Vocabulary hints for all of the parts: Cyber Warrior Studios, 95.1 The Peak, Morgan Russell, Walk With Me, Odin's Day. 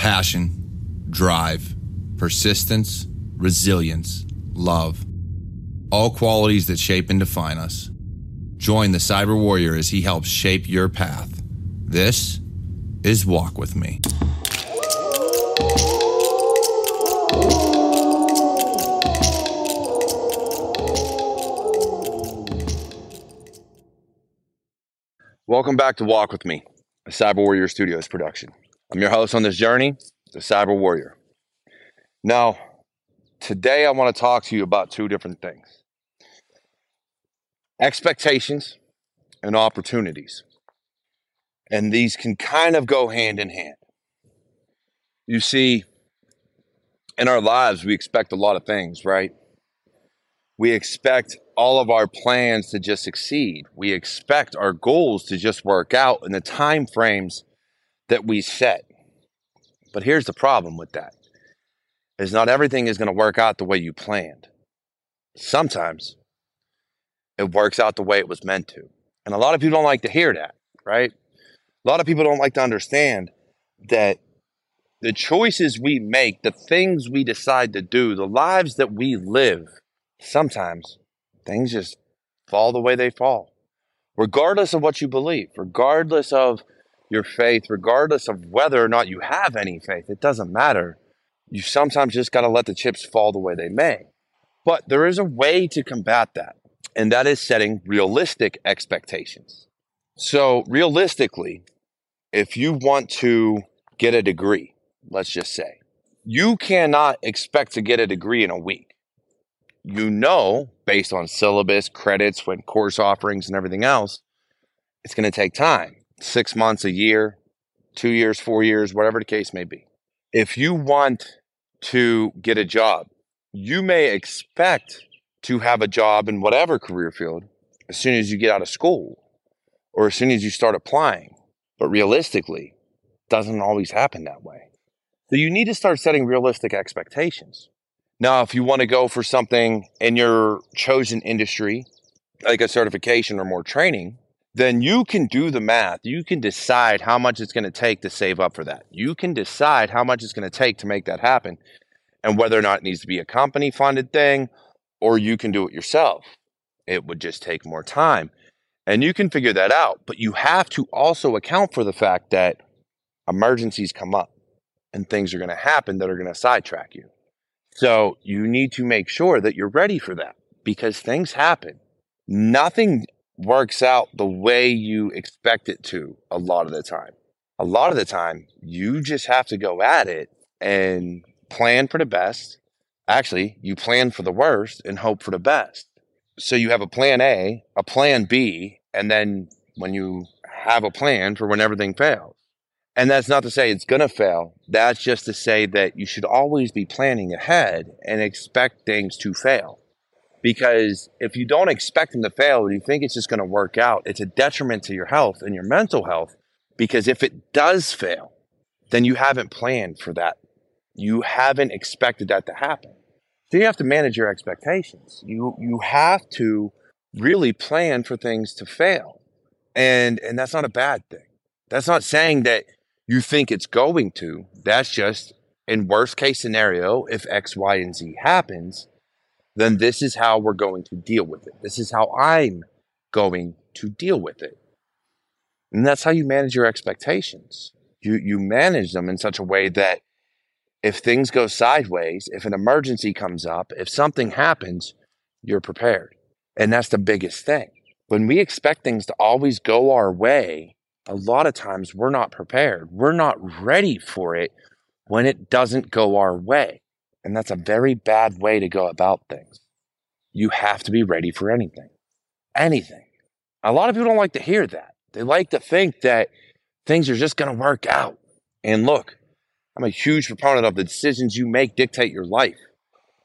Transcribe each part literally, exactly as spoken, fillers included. passion, drive, persistence, resilience, love. All qualities that shape and define us. Join the Cyber Warrior as he helps shape your path. This is Walk With Me. Welcome back to Walk With Me, a Cyber Warrior Studios production. I'm your host on this journey, the Cyber Warrior. Now, today I want to talk to you about two different things. Expectations and opportunities. And these can kind of go hand in hand. You see, in our lives, we expect a lot of things, right? We expect all of our plans to just succeed. We expect our goals to just work out in the time frames that we set. But here's the problem with that, is not everything is going to work out the way you planned. Sometimes it works out the way it was meant to. And a lot of people don't like to hear that, right? A lot of people don't like to understand that the choices we make, the things we decide to do, the lives that we live, sometimes things just fall the way they fall. Regardless of what you believe, regardless of your faith, regardless of whether or not you have any faith, it doesn't matter. You sometimes just got to let the chips fall the way they may. But there is a way to combat that, and that is setting realistic expectations. So realistically, if you want to get a degree, let's just say, you cannot expect to get a degree in a week. You know, based on syllabus, credits, when course offerings and everything else, it's going to take time. Six months, a year, two years, four years, whatever the case may be. If you want to get a job, you may expect to have a job in whatever career field as soon as you get out of school or as soon as you start applying. But realistically, it doesn't always happen that way. So you need to start setting realistic expectations. Now, if you want to go for something in your chosen industry, like a certification or more training, then you can do the math. You can decide how much it's going to take to save up for that. You can decide how much it's going to take to make that happen and whether or not it needs to be a company-funded thing, or you can do it yourself. It would just take more time. And you can figure that out. But you have to also account for the fact that emergencies come up and things are going to happen that are going to sidetrack you. So you need to make sure that you're ready for that because things happen. Nothing works out the way you expect it to a lot of the time. A lot of the time, you just have to go at it and plan for the best. Actually, you plan for the worst and hope for the best. So you have a plan A, a plan B, and then when you have a plan for when everything fails. And that's not to say it's going to fail. That's just to say that you should always be planning ahead and expect things to fail. Because if you don't expect them to fail and you think it's just going to work out, it's a detriment to your health and your mental health. Because if it does fail, then you haven't planned for that. You haven't expected that to happen. So you have to manage your expectations. You you have to really plan for things to fail. And, and that's not a bad thing. That's not saying that you think it's going to. That's just in worst case scenario, if X, Y, and Z happens, then this is how we're going to deal with it. This is how I'm going to deal with it. And that's how you manage your expectations. You you manage them in such a way that if things go sideways, if an emergency comes up, if something happens, you're prepared. And that's the biggest thing. When we expect things to always go our way, a lot of times we're not prepared. We're not ready for it when it doesn't go our way. And that's a very bad way to go about things. You have to be ready for anything. Anything. A lot of people don't like to hear that. They like to think that things are just going to work out. And look, I'm a huge proponent of the decisions you make dictate your life.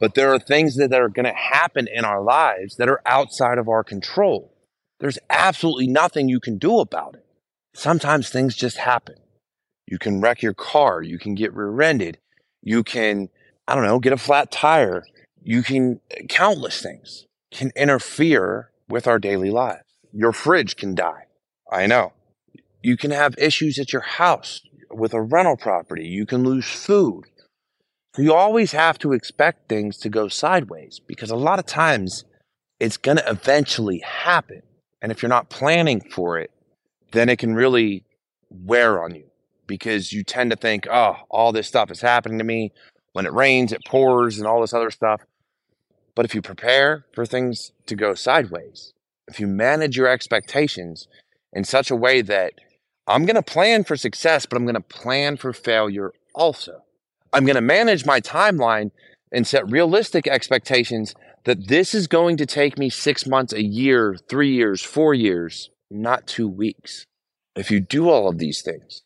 But there are things that are going to happen in our lives that are outside of our control. There's absolutely nothing you can do about it. Sometimes things just happen. You can wreck your car. You can get rear-ended. You can... I don't know, get a flat tire. You can, countless things can interfere with our daily lives. Your fridge can die. I know. You can have issues at your house. with a rental property. You can lose food. So you always have to expect things to go sideways, because a lot of times it's going to eventually happen. And if you're not planning for it, then it can really wear on you, because you tend to think, oh, all this stuff is happening to me. When it rains, it pours and all this other stuff. But if you prepare for things to go sideways, if you manage your expectations in such a way that I'm going to plan for success, but I'm going to plan for failure also. I'm going to manage my timeline and set realistic expectations that this is going to take me six months, a year, three years, four years, not two weeks. If you do all of these things,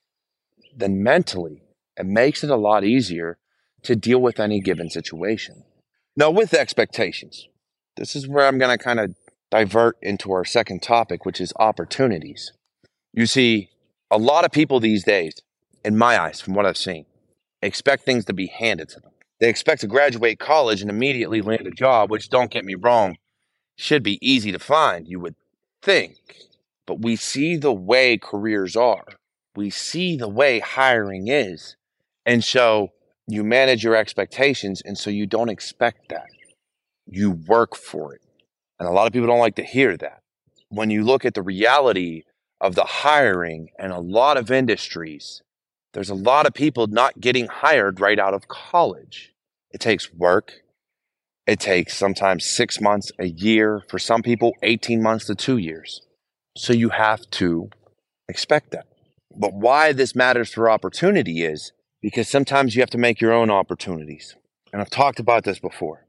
then mentally, it makes it a lot easier to deal with any given situation. Now, with expectations, this is where I'm going to kind of divert into our second topic, which is opportunities. You see, a lot of people these days, in my eyes, from what I've seen, expect things to be handed to them. They expect to graduate college and immediately land a job, which, don't get me wrong, should be easy to find, you would think. But we see the way careers are. We see the way hiring is. And so you manage your expectations, and so you don't expect that. You work for it. And a lot of people don't like to hear that. When you look at the reality of the hiring and a lot of industries, there's a lot of people not getting hired right out of college. It takes work. It takes sometimes six months, a year. For some people, eighteen months to two years. So you have to expect that. But why this matters for opportunity is because sometimes you have to make your own opportunities. And I've talked about this before.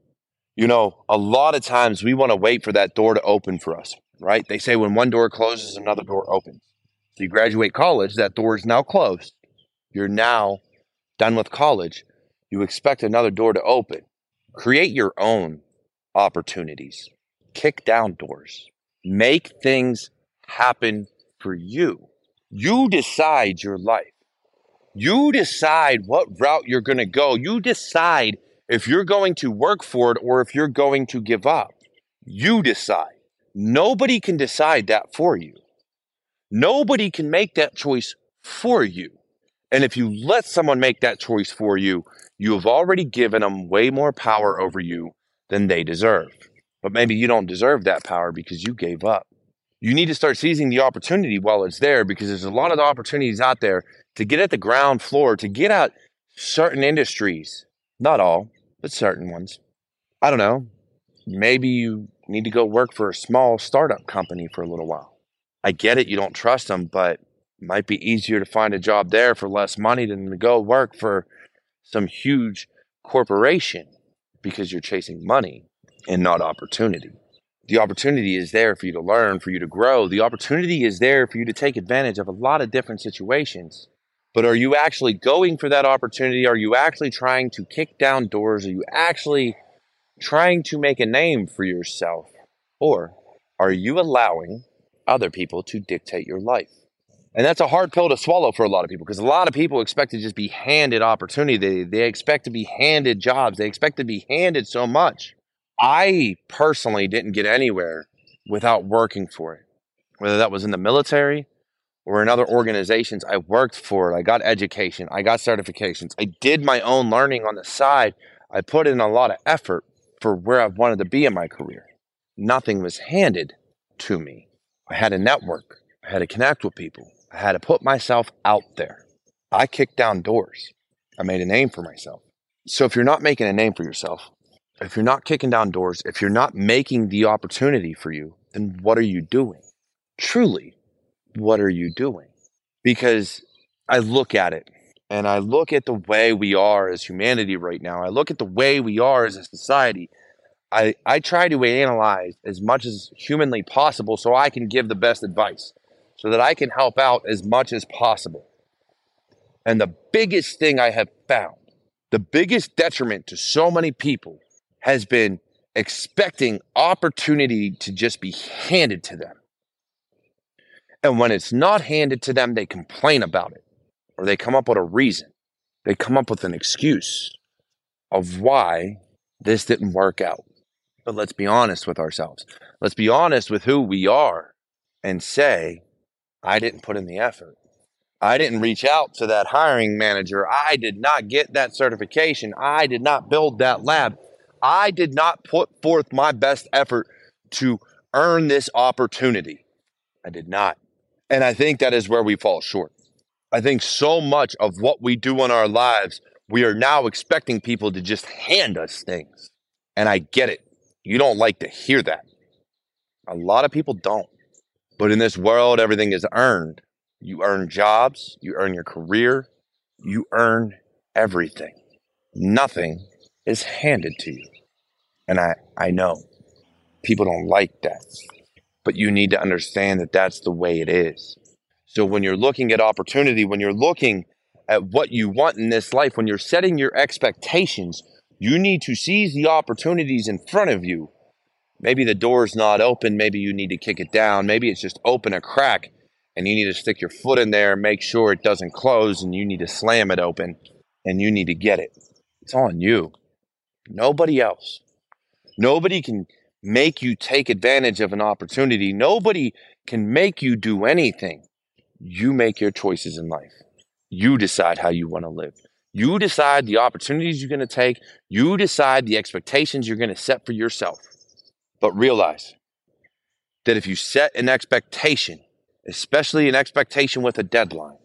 You know, a lot of times we want to wait for that door to open for us, right? They say when one door closes, another door opens. So you graduate college, that door is now closed. You're now done with college. You expect another door to open. Create your own opportunities. Kick down doors. Make things happen for you. You decide your life. You decide what route you're going to go. You decide if you're going to work for it or if you're going to give up. You decide. Nobody can decide that for you. Nobody can make that choice for you. And if you let someone make that choice for you, you have already given them way more power over you than they deserve. But maybe you don't deserve that power because you gave up. You need to start seizing the opportunity while it's there, because there's a lot of opportunities out there to get at the ground floor, to get at certain industries. Not all, but certain ones. I don't know. Maybe you need to go work for a small startup company for a little while. I get it. You don't trust them, but it might be easier to find a job there for less money than to go work for some huge corporation, because you're chasing money and not opportunity. The opportunity is there for you to learn, for you to grow. The opportunity is there for you to take advantage of a lot of different situations. But are you actually going for that opportunity? Are you actually trying to kick down doors? Are you actually trying to make a name for yourself? Or are you allowing other people to dictate your life? And that's a hard pill to swallow for a lot of people, because a lot of people expect to just be handed opportunity. They, they expect to be handed jobs. They expect to be handed so much. I personally didn't get anywhere without working for it, whether that was in the military or in other organizations. I worked for it. I got education. I got certifications. I did my own learning on the side. I put in a lot of effort for where I wanted to be in my career. Nothing was handed to me. I had a network. I had to connect with people. I had to put myself out there. I kicked down doors. I made a name for myself. So if you're not making a name for yourself, if you're not kicking down doors, if you're not making the opportunity for you, then what are you doing? Truly, what are you doing? Because I look at it, and I look at the way we are as humanity right now. I look at the way we are as a society. I, I try to analyze as much as humanly possible so I can give the best advice, so that I can help out as much as possible. And the biggest thing I have found, the biggest detriment to so many people, has been expecting opportunity to just be handed to them. And when it's not handed to them, they complain about it, or they come up with a reason. They come up with an excuse of why this didn't work out. But let's be honest with ourselves. Let's be honest with who we are and say, I didn't put in the effort. I didn't reach out to that hiring manager. I did not get that certification. I did not build that lab. I did not put forth my best effort to earn this opportunity. I did not. And I think that is where we fall short. I think so much of what we do in our lives, we are now expecting people to just hand us things. And I get it. You don't like to hear that. A lot of people don't. But in this world, everything is earned. You earn jobs, you earn your career, you earn everything. Nothing is handed to you. And I, I know people don't like that, but you need to understand that that's the way it is. So when you're looking at opportunity, when you're looking at what you want in this life, when you're setting your expectations, you need to seize the opportunities in front of you. Maybe the door's not open. Maybe you need to kick it down. Maybe it's just open a crack and you need to stick your foot in there and make sure it doesn't close and you need to slam it open and you need to get it. It's on you. Nobody else. Nobody can make you take advantage of an opportunity. Nobody can make you do anything. You make your choices in life. You decide how you want to live. You decide the opportunities you're going to take. You decide the expectations you're going to set for yourself. But realize that if you set an expectation, especially an expectation with a deadline,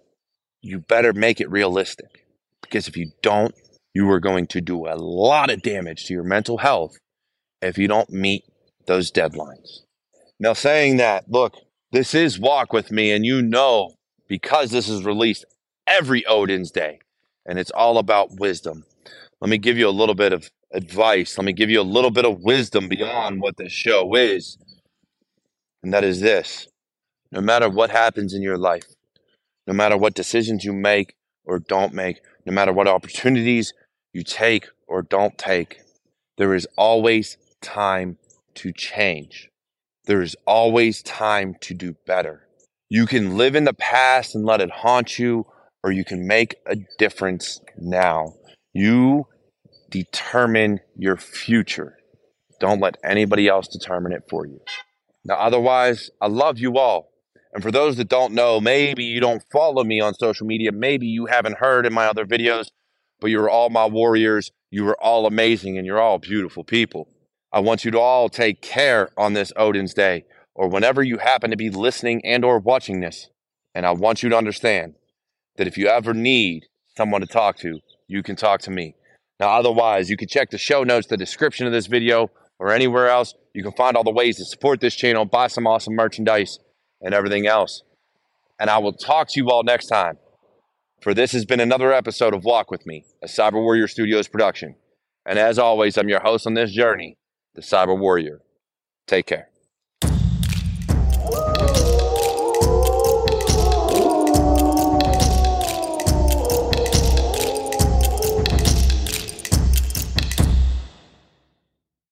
you better make it realistic. Because if you don't, you are going to do a lot of damage to your mental health if you don't meet those deadlines. Now, saying that, look, this is Walk With Me, and you know, because this is released every Odin's Day, and it's all about wisdom. Let me give you a little bit of advice. Let me give you a little bit of wisdom beyond what this show is. And that is this. No matter what happens in your life, no matter what decisions you make or don't make, no matter what opportunities you take or don't take, there is always time to change. There is always time to do better. You can live in the past and let it haunt you, or you can make a difference now. You determine your future. Don't let anybody else determine it for you. Now, otherwise, I love you all. And for those that don't know, maybe you don't follow me on social media. Maybe you haven't heard in my other videos, but you're all my warriors. You are all amazing and you're all beautiful people. I want you to all take care on this Odin's Day or whenever you happen to be listening and or watching this. And I want you to understand that if you ever need someone to talk to, you can talk to me. Now, otherwise, you can check the show notes, the description of this video, or anywhere else. You can find all the ways to support this channel, buy some awesome merchandise, and everything else. And I will talk to you all next time. For this has been another episode of Walk With Me, a Cyber Warrior Studios production. And as always, I'm your host on this journey, the Cyber Warrior. Take care.